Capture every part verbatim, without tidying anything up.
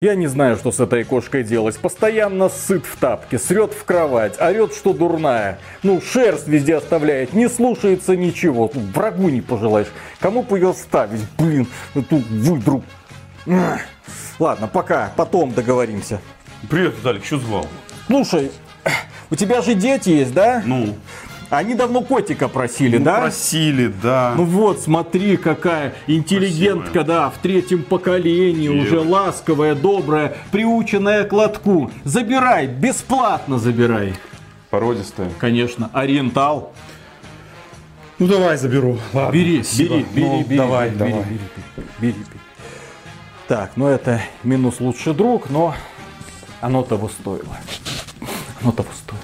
Я не знаю, что с этой кошкой делать. Постоянно сыт в тапке, срет в кровать, орет, что дурная. Ну, шерсть везде оставляет, не слушается ничего. Тут врагу не пожелаешь. Кому бы ее ставить, блин, эту выдру. Ладно, пока, потом договоримся. Привет, Виталик, что звал? Слушай, у тебя же дети есть, да? Ну. Они давно котика просили, ну, да? Просили, да. Ну вот, смотри, какая интеллигентка, красивая. Да, в третьем поколении, Привет. Уже ласковая, добрая, приученная к лотку. Забирай, бесплатно забирай. Породистая. Конечно, ориентал. Ну давай заберу. Ладно. Бери, бери, бери, ну, бери, давай, бери, давай. Бери, бери, бери, бери. Так, ну это минус лучший друг, но оно того стоило. Оно того стоило.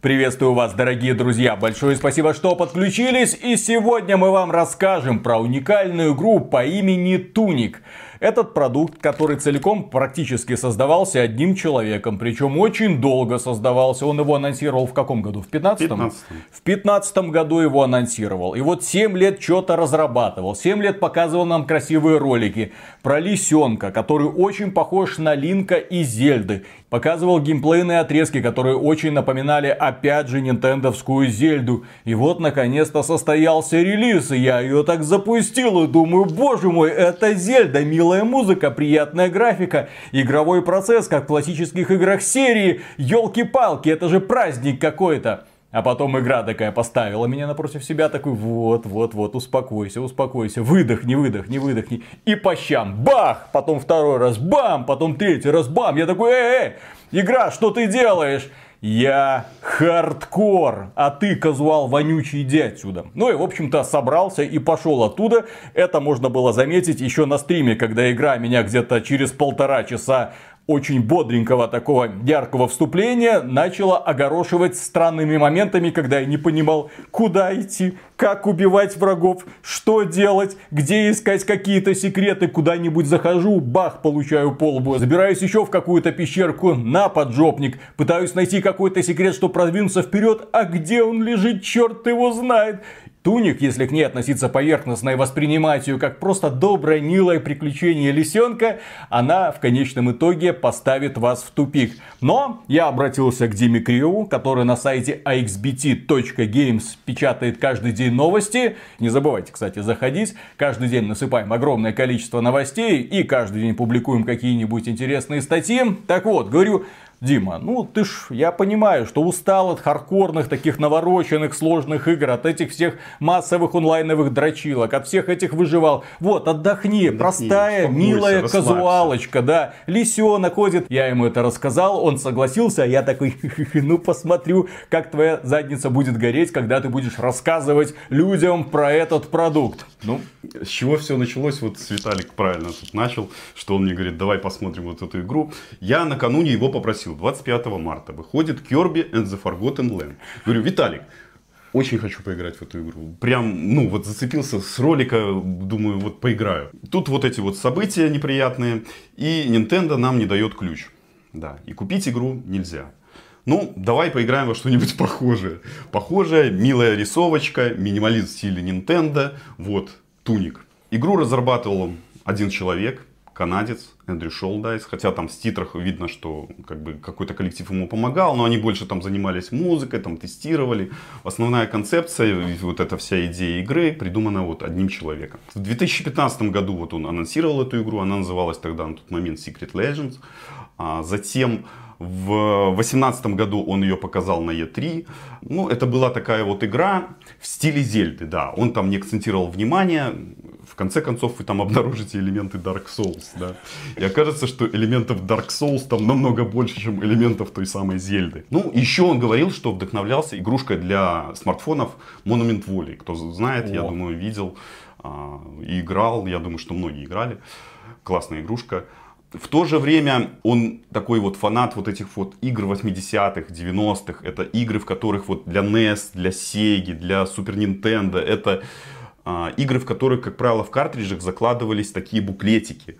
Приветствую вас, дорогие друзья! Большое спасибо, что подключились, и сегодня мы вам расскажем про уникальную игру по имени Tunic. Этот продукт, который целиком практически создавался одним человеком, причем очень долго создавался. Он его анонсировал в каком году? В пятнадцатом? В пятнадцатом году его анонсировал. И вот семь лет что-то разрабатывал, семь лет показывал нам красивые ролики про лисенка, который очень похож на Линка и Зельды. Показывал геймплейные отрезки, которые очень напоминали, опять же, нинтендовскую Зельду. И вот, наконец-то, состоялся релиз. И я ее так запустил и думаю, боже мой, это Зельда, милая. Музыка, приятная графика, игровой процесс, как в классических играх серии. Ёлки-палки, это же праздник какой-то. А потом игра такая поставила меня напротив себя, такой вот-вот-вот, успокойся, успокойся, выдохни, выдохни, выдохни. И по щам, бах, потом второй раз, бам, потом третий раз, бам. Я такой, эй-эй, игра, что ты делаешь? Я хардкор, а ты, казуал вонючий, иди отсюда. Ну и, в общем-то, собрался и пошел оттуда. Это можно было заметить еще на стриме, когда игра меня где-то через полтора часа очень бодренького, такого яркого вступления начала огорошивать странными моментами, когда я не понимал, куда идти, как убивать врагов, что делать, где искать какие-то секреты. Куда-нибудь захожу, бах, получаю по лбу. Забираюсь еще в какую-то пещерку, на поджопник. Пытаюсь найти какой-то секрет, чтобы продвинуться вперед, а где он лежит, черт его знает. Tunic, если к ней относиться поверхностно и воспринимать ее как просто доброе, милое приключение лисенка, она в конечном итоге поставит вас в тупик. Но я обратился к Диме Криву, который на сайте эй экс би ти точка геймс печатает каждый день новости. Не забывайте, кстати, заходить. Каждый день насыпаем огромное количество новостей и каждый день публикуем какие-нибудь интересные статьи. Так вот, говорю... Дима, ну ты ж, я понимаю, что устал от хардкорных, таких навороченных, сложных игр, от этих всех массовых онлайновых дрочилок, от всех этих выживал. Вот, отдохни, отдохни простая, милая казуалочка, да. Лисенок ходит. Я ему это рассказал, он согласился, а я такой, ну посмотрю, как твоя задница будет гореть, когда ты будешь рассказывать людям про этот продукт. Ну, с чего все началось, вот Виталик правильно тут начал, что он мне говорит, давай посмотрим вот эту игру. Я накануне его попросил. двадцать пятого марта выходит Kirby and the Forgotten Land. Говорю, Виталик, очень хочу поиграть в эту игру. Прям, ну, вот зацепился с ролика, думаю, вот поиграю. Тут вот эти вот события неприятные, и Nintendo нам не дает ключ. Да, и купить игру нельзя. Ну, давай поиграем во что-нибудь похожее. Похожее, милая рисовочка, минимализм в стиле Nintendo. Вот, Tunic. Игру разрабатывал один человек. Канадец, Эндрю Шолдайс, хотя там в титрах видно, что как бы какой-то коллектив ему помогал, но они больше там занимались музыкой, там тестировали. Основная концепция, вот эта вся идея игры придумана вот одним человеком. В две тысячи пятнадцатом году вот он анонсировал эту игру, она называлась тогда на тот момент Secret Legends. А затем в две тысячи восемнадцатом году он ее показал на и три. Ну, это была такая вот игра в стиле Зельды, да. Он там не акцентировал внимание. В конце концов, вы там обнаружите элементы Dark Souls, да. И окажется, что элементов Dark Souls там намного больше, чем элементов той самой Зельды. Ну, еще он говорил, что вдохновлялся игрушкой для смартфонов Monument Valley. Кто знает, О. я думаю, видел и играл. Я думаю, что многие играли. Классная игрушка. В то же время он такой вот фанат вот этих вот игр восьмидесятых, девяностых. Это игры, в которых вот для нес, для Sega, для Super Nintendo. Это... игры, в которых, как правило, в картриджах закладывались такие буклетики,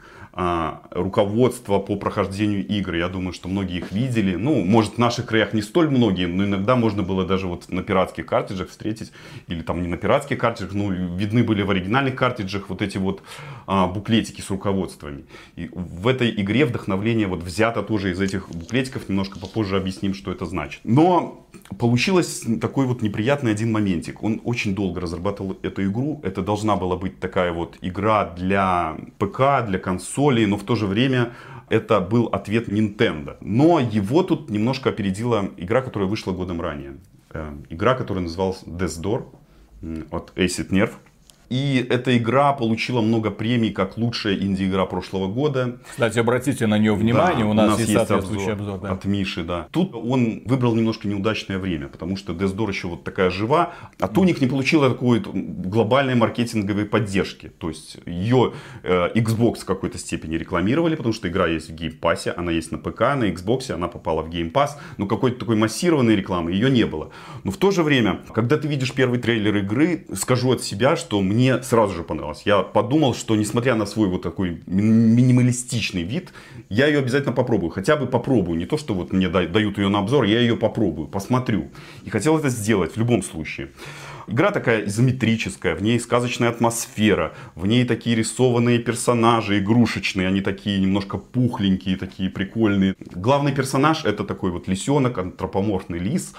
руководство по прохождению игр. Я думаю, что многие их видели. Ну, может, в наших краях не столь многие, но иногда можно было даже вот на пиратских картриджах встретить, или там не на пиратских картриджах, но видны были в оригинальных картриджах вот эти вот а, буклетики с руководствами. И в этой игре вдохновление вот взято тоже из этих буклетиков. Немножко попозже объясним, что это значит. Но получилось такой вот неприятный один моментик. Он очень долго разрабатывал эту игру. Это должна была быть такая вот игра для ПК, для консоли, но в то же время это был ответ Nintendo. Но его тут немножко опередила игра, которая вышла годом ранее. Игра, которая называлась Death's Door от Acid Nerve. И эта игра получила много премий как лучшая инди-игра прошлого года. Кстати, обратите на нее внимание, да, у, нас у нас есть соответствующий обзор, обзор да. от Миши. Да. Тут он выбрал немножко неудачное время, потому что Death's Door еще вот такая жива, а Tunic не получила такой глобальной маркетинговой поддержки. То есть ее э, Xbox в какой-то степени рекламировали, потому что игра есть в Game Pass, она есть на ПК, на Xbox, она попала в Game Pass, но какой-то такой массированной рекламы ее не было. Но в то же время, когда ты видишь первый трейлер игры, скажу от себя, что мне Мне сразу же понравилось. Я подумал, что несмотря на свой вот такой минималистичный вид, я ее обязательно попробую. Хотя бы попробую. Не то, что вот мне дают ее на обзор, я ее попробую, посмотрю. И хотел это сделать в любом случае. Игра такая изометрическая, в ней сказочная атмосфера, в ней такие рисованные персонажи игрушечные, они такие немножко пухленькие, такие прикольные. Главный персонаж это такой вот лисенок, антропоморфный лис,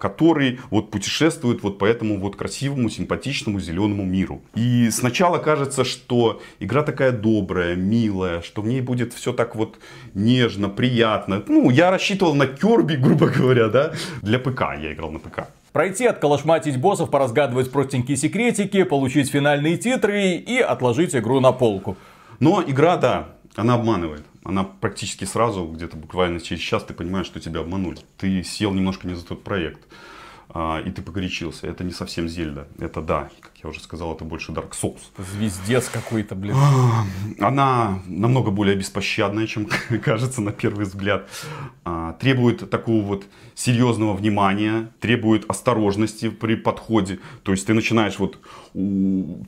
который вот путешествует вот по этому вот красивому, симпатичному зеленому миру. И сначала кажется, что игра такая добрая, милая, что в ней будет все так вот нежно, приятно. Ну, я рассчитывал на Kirby, грубо говоря, да, для ПК, я играл на ПК. Пройти, отколошматить боссов, поразгадывать простенькие секретики, получить финальные титры и отложить игру на полку. Но игра, да, она обманывает. Она практически сразу, где-то буквально через час, ты понимаешь, что тебя обманули. Ты сел немножко не за тот проект. И ты погорячился. Это не совсем Зельда. Это, да, как я уже сказал, это больше Dark Souls. Звездец какой-то, блин. Она намного более беспощадная, чем кажется на первый взгляд. Требует такого вот серьезного внимания. Требует осторожности при подходе. То есть ты начинаешь вот...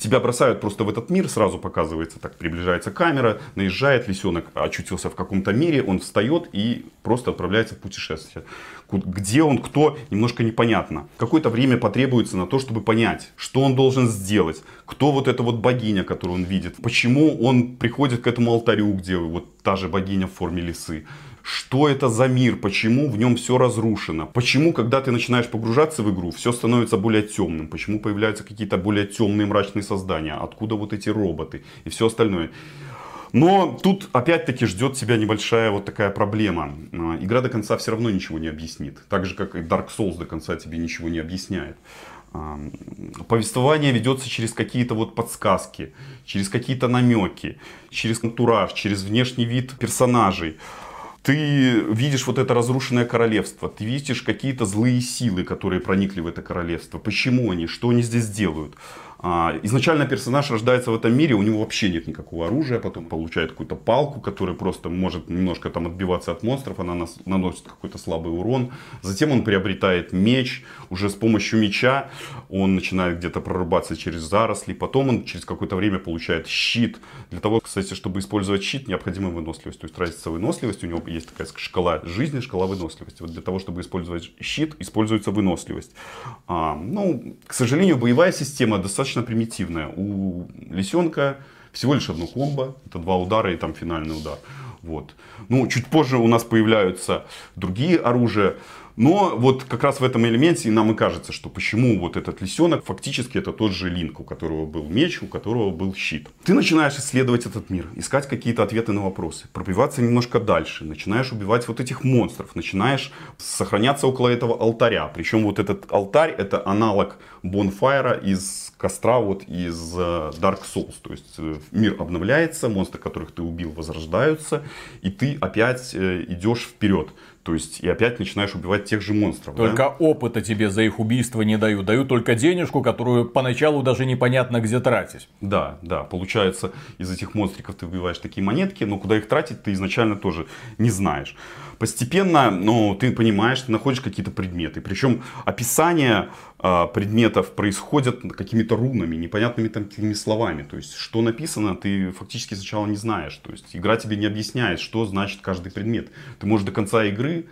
Тебя бросают просто в этот мир. Сразу показывается так. Приближается камера. Наезжает лисенок. Очутился в каком-то мире. Он встает и просто отправляется в путешествие. Где он, кто, немножко непонятно. Какое-то время потребуется на то, чтобы понять, что он должен сделать, кто вот эта вот богиня, которую он видит, почему он приходит к этому алтарю, где вот та же богиня в форме лисы. Что это за мир? Почему в нем все разрушено? Почему, когда ты начинаешь погружаться в игру, все становится более темным? Почему появляются какие-то более темные мрачные создания? Откуда вот эти роботы и все остальное? Но тут опять-таки ждет тебя небольшая вот такая проблема. Игра до конца все равно ничего не объяснит. Так же, как и Dark Souls до конца тебе ничего не объясняет. Повествование ведется через какие-то вот подсказки, через какие-то намеки, через антураж, через внешний вид персонажей. Ты видишь вот это разрушенное королевство, ты видишь какие-то злые силы, которые проникли в это королевство. Почему они, что они здесь делают? Изначально персонаж рождается в этом мире, у него вообще нет никакого оружия, потом получает какую-то палку, которая просто может немножко там отбиваться от монстров, она наносит какой-то слабый урон. Затем он приобретает меч, уже с помощью меча он начинает где-то прорубаться через заросли, потом он через какое-то время получает щит. Для того, кстати, чтобы использовать щит, необходима выносливость, то есть тратится выносливость, у него есть такая шкала жизни, шкала выносливости. Вот для того, чтобы использовать щит, используется выносливость. А, ну, к сожалению, боевая система достаточно примитивная. У лисенка всего лишь одно комбо. Это два удара и там финальный удар. Вот. Ну, чуть позже у нас появляются другие оружия. Но вот как раз в этом элементе нам и кажется, что почему вот этот лисенок фактически это тот же Линк, у которого был меч, у которого был щит. Ты начинаешь исследовать этот мир, искать какие-то ответы на вопросы, пробиваться немножко дальше, начинаешь убивать вот этих монстров, начинаешь сохраняться около этого алтаря. Причем вот этот алтарь это аналог бонфайра из костра, вот из Dark Souls. То есть мир обновляется, монстры, которых ты убил, возрождаются, и ты опять идешь вперед. То есть, и опять начинаешь убивать тех же монстров. Только да? Опыта тебе за их убийство не дают. Дают только денежку, которую поначалу даже непонятно где тратить. Да, да. Получается, из этих монстриков ты выбиваешь такие монетки, но куда их тратить ты изначально тоже не знаешь. Постепенно, ну, ты понимаешь, ты находишь какие-то предметы. Причем описание предметов происходят какими-то рунами, непонятными там какими словами. То есть, что написано, ты фактически сначала не знаешь. То есть, игра тебе не объясняет, что значит каждый предмет. Ты можешь до конца игры,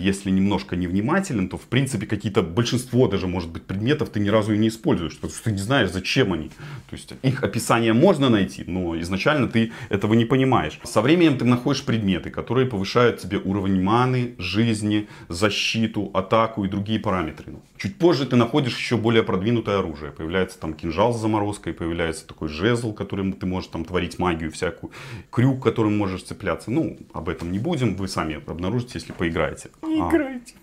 если немножко невнимателен, то, в принципе, какие-то большинство даже, может быть, предметов ты ни разу и не используешь. Потому что ты не знаешь, зачем они. То есть, их описание можно найти, но изначально ты этого не понимаешь. Со временем ты находишь предметы, которые повышают тебе уровень маны, жизни, защиту, атаку и другие параметры. Чуть позже ты находишь еще более продвинутое оружие. Появляется там кинжал с заморозкой, появляется такой жезл, которым ты можешь там творить магию всякую, крюк, которым можешь цепляться. Ну, об этом не будем, вы сами обнаружите, если поиграете. Не играйте.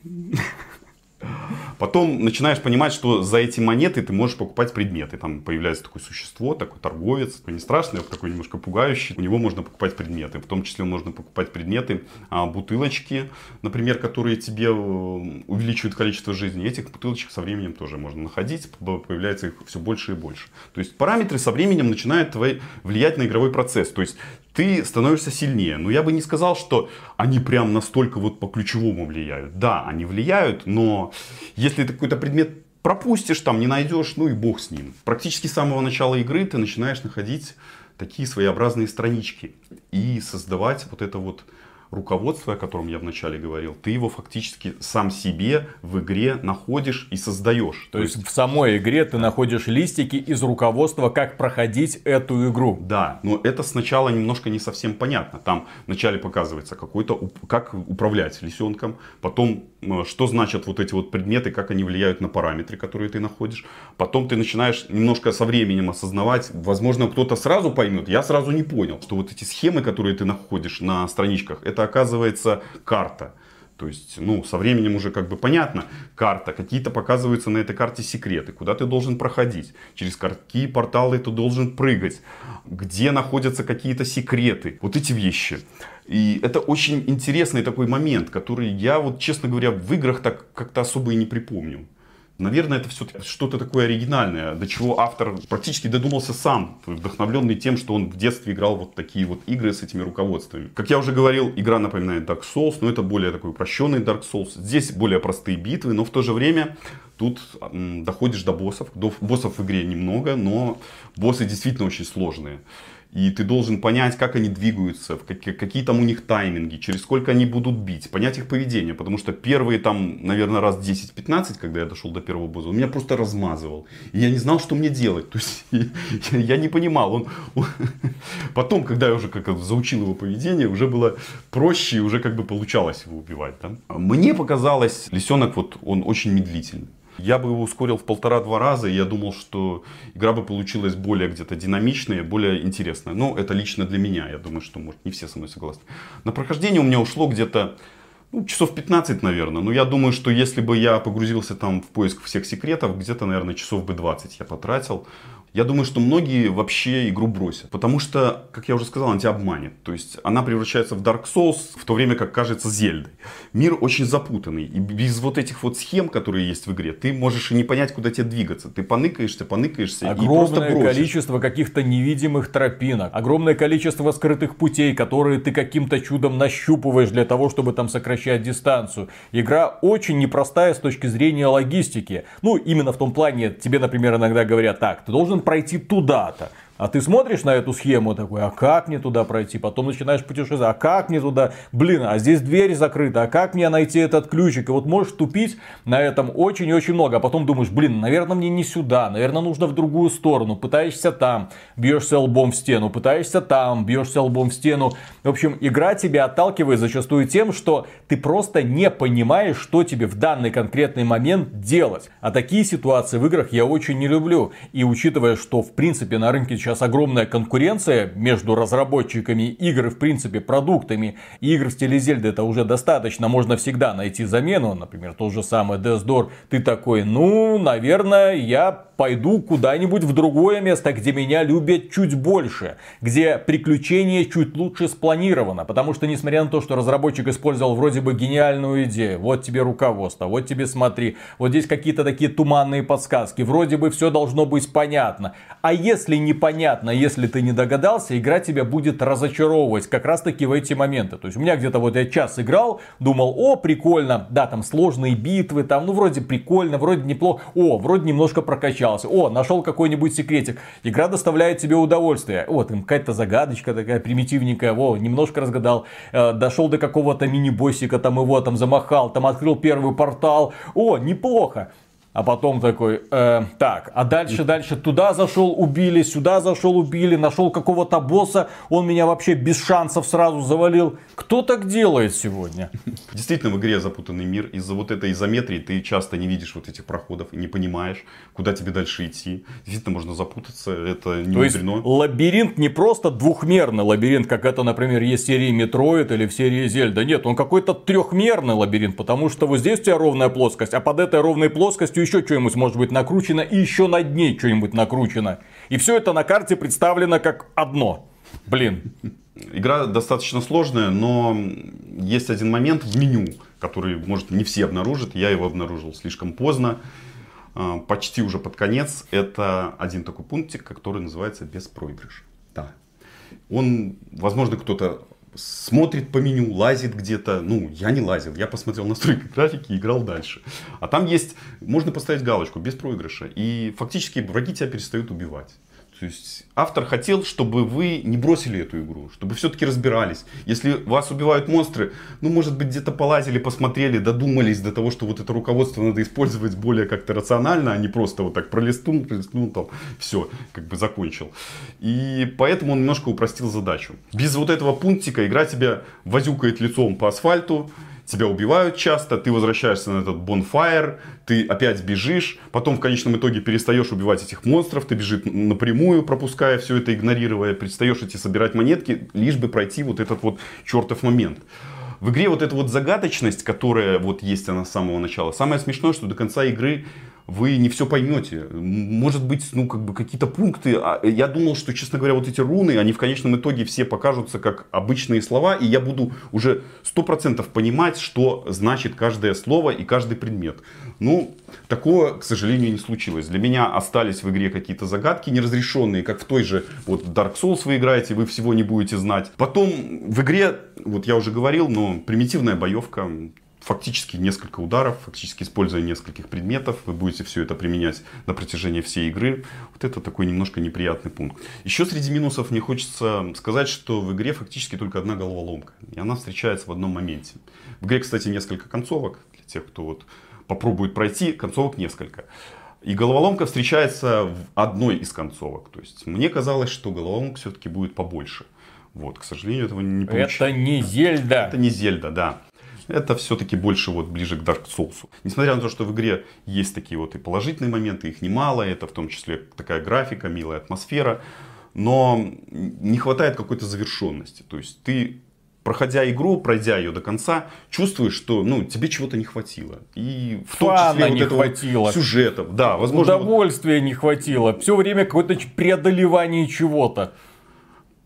Потом начинаешь понимать, что за эти монеты ты можешь покупать предметы. Там появляется такое существо, такой торговец, такой не страшный, а такой немножко пугающий. У него можно покупать предметы. В том числе можно покупать предметы, бутылочки, например, которые тебе увеличивают количество жизни. Этих бутылочек со временем тоже можно находить. Появляется их все больше и больше. То есть параметры со временем начинают твои влиять на игровой процесс. То есть ты становишься сильнее. Но я бы не сказал, что они прям настолько вот по-ключевому влияют. Да, они влияют, но если ты какой-то предмет пропустишь, там не найдешь, ну и бог с ним. Практически с самого начала игры ты начинаешь находить такие своеобразные странички. И создавать вот это вот руководство, о котором я вначале говорил. Ты его фактически сам себе в игре находишь и создаешь. То, То есть, есть в самой игре ты находишь листики из руководства, как проходить эту игру. Да, но это сначала немножко не совсем понятно. Там вначале показывается какой-то, как управлять лисенком. Потом, что значат вот эти вот предметы, как они влияют на параметры, которые ты находишь. Потом ты начинаешь немножко со временем осознавать. Возможно, кто-то сразу поймет. Я сразу не понял, что вот эти схемы, которые ты находишь на страничках, это оказывается карта. То есть, ну, со временем уже как бы понятно, карта, какие-то показываются на этой карте секреты, куда ты должен проходить, через какие порталы ты должен прыгать, где находятся какие-то секреты, вот эти вещи. И это очень интересный такой момент, который я вот, честно говоря, в играх так как-то особо и не припомню. Наверное, это все-таки что-то такое оригинальное, до чего автор практически додумался сам, вдохновленный тем, что он в детстве играл вот такие вот игры с этими руководствами. Как я уже говорил, игра напоминает Dark Souls, но это более такой упрощенный Dark Souls. Здесь более простые битвы, но в то же время тут м, доходишь до боссов. До, боссов в игре немного, но боссы действительно очень сложные. И ты должен понять, как они двигаются, какие, какие там у них тайминги, через сколько они будут бить, понять их поведение. Потому что первые там, наверное, раз десять-пятнадцать, когда я дошел до первого босса, он меня просто размазывал. И я не знал, что мне делать. То есть, я, я не понимал. Он, он... Потом, когда я уже как-то заучил его поведение, уже было проще, и уже как бы получалось его убивать. Да? Мне показалось, лисенок, вот, он очень медлительный. Я бы его ускорил в полтора-два раза, и я думал, что игра бы получилась более где-то динамичная, более интересная. Но это лично для меня, я думаю, что, может, не все со мной согласны. На прохождение у меня ушло где-то, ну, часов пятнадцать, наверное. Но я думаю, что если бы я погрузился там в поиск всех секретов, где-то, наверное, часов бы двадцать я потратил. Я думаю, что многие вообще игру бросят. Потому что, как я уже сказал, она тебя обманет. То есть, она превращается в Dark Souls, в то время как кажется Зельдой. Мир очень запутанный. И без вот этих вот схем, которые есть в игре, ты можешь и не понять, куда тебе двигаться. Ты поныкаешься, поныкаешься огромное и просто бросишь. Огромное количество каких-то невидимых тропинок. Огромное количество скрытых путей, которые ты каким-то чудом нащупываешь для того, чтобы там сокращать дистанцию. Игра очень непростая с точки зрения логистики. Ну, именно в том плане, тебе, например, иногда говорят, так, ты должен пройти туда-то. А ты смотришь на эту схему такой, а как мне туда пройти? Потом начинаешь путешествовать, а как мне туда? Блин, а здесь дверь закрыта, а как мне найти этот ключик? И вот можешь тупить на этом очень и очень много. А потом думаешь, блин, наверное, мне не сюда, наверное, нужно в другую сторону. Пытаешься там, бьешься лбом в стену, пытаешься там, бьешься лбом в стену. В общем, игра тебя отталкивает зачастую тем, что ты просто не понимаешь, что тебе в данный конкретный момент делать. А такие ситуации в играх я очень не люблю. И учитывая, что в принципе на рынке сейчас огромная конкуренция между разработчиками игр и, в принципе, продуктами. И игр в стиле Зельды это уже достаточно. Можно всегда найти замену. Например, тот же самый Death's Door. Ты такой, ну, наверное, я пойду куда-нибудь в другое место, где меня любят чуть больше. Где приключение чуть лучше спланировано. Потому что, несмотря на то, что разработчик использовал вроде бы гениальную идею. Вот тебе руководство, вот тебе смотри. Вот здесь какие-то такие туманные подсказки. Вроде бы все должно быть понятно. А если не понятно, понятно, если ты не догадался, игра тебя будет разочаровывать как раз таки в эти моменты. То есть у меня где-то вот я час играл, думал, о, прикольно, да, там сложные битвы, там, ну, вроде прикольно, вроде неплохо, о, вроде немножко прокачался, о, нашел какой-нибудь секретик. Игра доставляет тебе удовольствие. О, там какая-то загадочка такая примитивненькая, о, немножко разгадал, э, дошел до какого-то мини-боссика, там его там замахал, там открыл первый портал, о, неплохо. А потом такой, э, так, а дальше, дальше, туда зашел, убили, сюда зашел, убили, нашел какого-то босса, он меня вообще без шансов сразу завалил. Кто так делает сегодня? Действительно, в игре запутанный мир. Из-за вот этой изометрии ты часто не видишь вот этих проходов и не понимаешь, куда тебе дальше идти. Действительно, можно запутаться, это не мудрено. То есть, лабиринт не просто двухмерный лабиринт, как это, например, есть в серии Метроид или в серии Зельда. Нет, он какой-то трехмерный лабиринт, потому что вот здесь у тебя ровная плоскость, а под этой ровной плоскостью еще что-нибудь может быть накручено, и еще над ней что-нибудь накручено. И все это на карте представлено как одно. Блин. Игра достаточно сложная, но есть один момент в меню, который, может, не все обнаружат. Я его обнаружил слишком поздно, почти уже под конец. Это один такой пунктик, который называется «Беспроигрыш». Да. Он, возможно, кто-то смотрит по меню, лазит где-то. Ну, я не лазил, я посмотрел настройки графики и играл дальше. А там есть, можно поставить галочку без проигрыша. И фактически враги тебя перестают убивать. То есть автор хотел, чтобы вы не бросили эту игру, чтобы все-таки разбирались. Если вас убивают монстры, ну, может быть, где-то полазили, посмотрели, додумались до того, что вот это руководство надо использовать более как-то рационально, а не просто вот так пролистнул, пролистнул, там, все, как бы закончил. И поэтому он немножко упростил задачу. Без вот этого пунктика игра тебя возюкает лицом по асфальту. Тебя убивают часто, ты возвращаешься на этот бонфайр, ты опять бежишь, потом в конечном итоге перестаешь убивать этих монстров, ты бежишь напрямую, пропуская все это, игнорируя, перестаешь идти собирать монетки, лишь бы пройти вот этот вот чертов момент. В игре вот эта вот загадочность, которая вот есть она с самого начала, самое смешное, что до конца игры вы не все поймете. Может быть, ну, как бы какие-то пункты. Я думал, что, честно говоря, вот эти руны, они в конечном итоге все покажутся как обычные слова, и я буду уже сто процентов понимать, что значит каждое слово и каждый предмет. Ну, такого, к сожалению, не случилось. Для меня остались в игре какие-то загадки неразрешенные, как в той же вот Dark Souls вы играете, вы всего не будете знать. Потом в игре, вот я уже говорил, но примитивная боевка. Фактически несколько ударов, фактически используя нескольких предметов. Вы будете все это применять на протяжении всей игры. Вот это такой немножко неприятный пункт. Еще среди минусов мне хочется сказать, что в игре фактически только одна головоломка. И она встречается в одном моменте. В игре, кстати, несколько концовок. Для тех, кто вот попробует пройти, концовок несколько. И головоломка встречается в одной из концовок. То есть мне казалось, что головоломок все-таки будет побольше. Вот, к сожалению, этого не получилось. Это не Зельда. Это не Зельда, да. Это все-таки больше вот ближе к Dark Souls'у. Несмотря на то, что в игре есть такие вот и положительные моменты, их немало. Это в том числе такая графика, милая атмосфера. Но не хватает какой-то завершенности. То есть ты, проходя игру, пройдя ее до конца, чувствуешь, что, ну, тебе чего-то не хватило. И в том числе вот этого хватило. Сюжета. Да, возможно, удовольствия вот... не хватило. Все время какое-то преодолевание чего-то.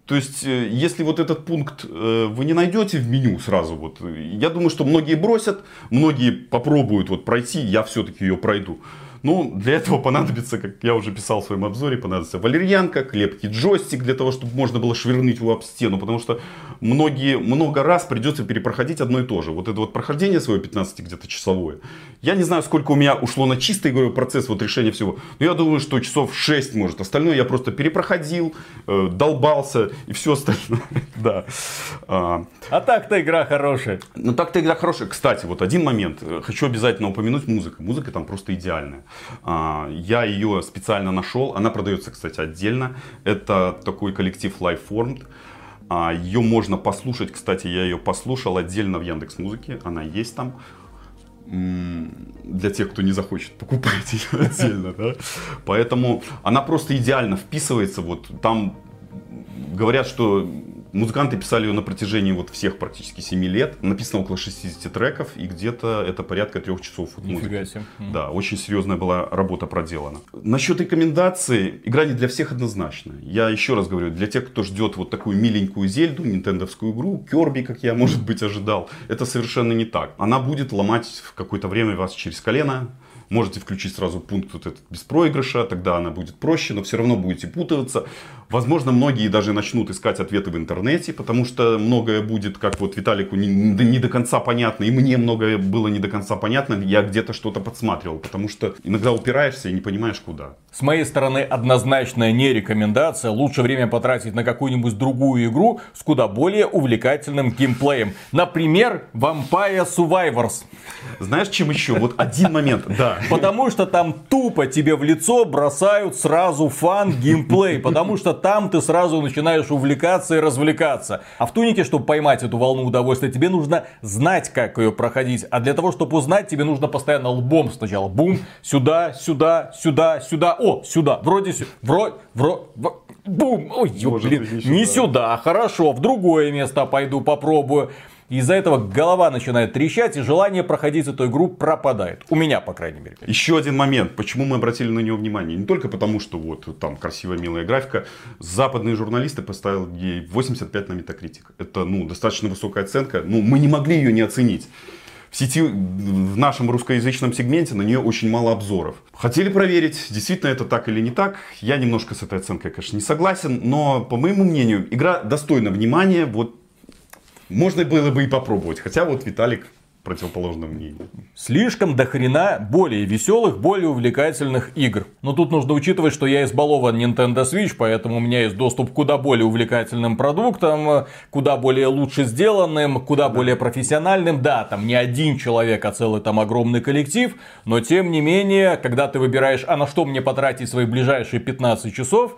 То есть, если вот этот пункт вы не найдете в меню сразу, вот, я думаю, что многие бросят, многие попробуют вот пройти, я все-таки ее пройду. Ну, для этого понадобится, как я уже писал в своем обзоре, понадобится валерьянка, крепкий джойстик для того, чтобы можно было швырнуть его об стену. Потому что многие, много раз придется перепроходить одно и то же. Вот это вот прохождение свое пятнадцати где-то часовое. Я не знаю, сколько у меня ушло на чистый, говорю, процесс вот решения всего. Но я думаю, что часов шесть может. Остальное я просто перепроходил, э, долбался и все остальное. Да. А, а так-то игра хорошая. Ну, так-то игра хорошая. Кстати, вот один момент. Хочу обязательно упомянуть музыку. Музыка там просто идеальная. Я ее специально нашел. Она продается, кстати, отдельно. Это такой коллектив Life Form. Ее можно послушать. Кстати, я ее послушал отдельно в Яндекс Музыке. Она есть там. Для тех, кто не захочет покупать ее отдельно. Да? Поэтому она просто идеально вписывается. Вот там говорят, что музыканты писали ее на протяжении вот всех практически семи лет. Написано около шестидесяти треков, и где-то это порядка трех часов музыки. Да, очень серьезная была работа проделана. Насчет рекомендаций, игра не для всех однозначно. Я еще раз говорю, для тех, кто ждет вот такую миленькую Зельду, нинтендовскую игру, Kirby, как я, может быть, ожидал, это совершенно не так. Она будет ломать в какое-то время вас через колено. Можете включить сразу пункт вот этот без проигрыша, тогда она будет проще, но все равно будете путаться. Возможно, многие даже начнут искать ответы в интернете, потому что многое будет, как вот Виталику не, не до конца понятно, и мне многое было не до конца понятно, я где-то что-то подсматривал, потому что иногда упираешься и не понимаешь куда. С моей стороны однозначная не рекомендация, лучше время потратить на какую-нибудь другую игру с куда более увлекательным геймплеем. Например, Vampire Survivors. Знаешь, чем еще? Вот один момент, да. Потому что там тупо тебе в лицо бросают сразу фан геймплей, потому что там ты сразу начинаешь увлекаться и развлекаться. А в Тунике, чтобы поймать эту волну удовольствия, тебе нужно знать, как ее проходить. А для того, чтобы узнать, тебе нужно постоянно лбом сначала. Бум, сюда, сюда, сюда, сюда. О, сюда, вроде сюда, вроде, вроде, бум. Ой, блин, не сюда, хорошо, в другое место пойду попробую. Из-за этого голова начинает трещать, и желание проходить эту игру пропадает. У меня, по крайней мере. Еще один момент, почему мы обратили на него внимание. Не только потому, что вот там красивая, милая графика. Западные журналисты поставили ей восемьдесят пять на Метакритик. Это, ну, достаточно высокая оценка. Ну, мы не могли ее не оценить. В сети, в нашем русскоязычном сегменте на нее очень мало обзоров. Хотели проверить, действительно это так или не так. Я немножко с этой оценкой, конечно, не согласен. Но, по моему мнению, игра достойна внимания. Вот. Можно было бы и попробовать, хотя вот Виталик противоположного мнения. Слишком дохрена более веселых, более увлекательных игр. Но тут нужно учитывать, что я избалован Nintendo Switch, поэтому у меня есть доступ к куда более увлекательным продуктам, куда более лучше сделанным, куда да. более профессиональным. Да, там не один человек, а целый там огромный коллектив, но тем не менее, когда ты выбираешь, а на что мне потратить свои ближайшие пятнадцать часов,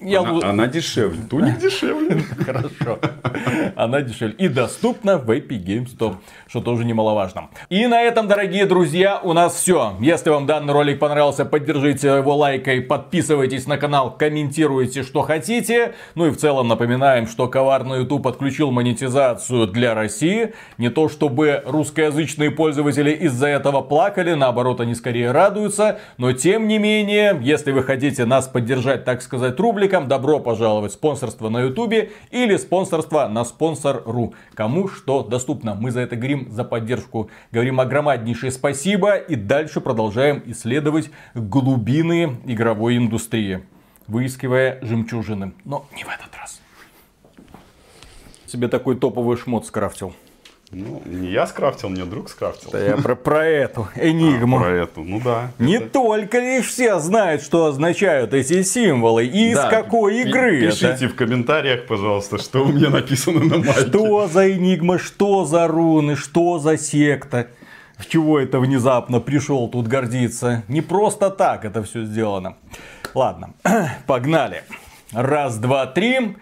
Я она, л... она дешевле. Туник дешевле. Хорошо. Она дешевле. И доступна в Epic Games Store, что тоже немаловажно. И на этом, дорогие друзья, у нас все. Если вам данный ролик понравился, поддержите его лайкой, подписывайтесь на канал, комментируйте, что хотите. Ну и в целом напоминаем, что коварный YouTube отключил монетизацию для России. Не то чтобы русскоязычные пользователи из-за этого плакали, наоборот, они скорее радуются. Но тем не менее, если вы хотите нас поддержать, так сказать, рубликом, добро пожаловать в спонсорство на YouTube или спонсорство на спонсор точка ру. Кому что доступно. Мы за это говорим, за поддержку. Говорим огромнейшее спасибо и дальше продолжаем исследовать глубины игровой индустрии, выискивая жемчужины. Но не в этот раз. Себе такой топовый шмот скрафтил. Ну, не я скрафтил, мне друг скрафтил. Да я про, про эту энигму. А, про эту, ну да. Не это... только лишь все знают, что означают эти символы и да. из какой игры. Пишите это. В комментариях, пожалуйста, что у меня написано на майке. Что за энигма, что за руны, что за секта. В чего это внезапно пришел тут гордиться. Не просто так это все сделано. Ладно, погнали. Раз, два, три.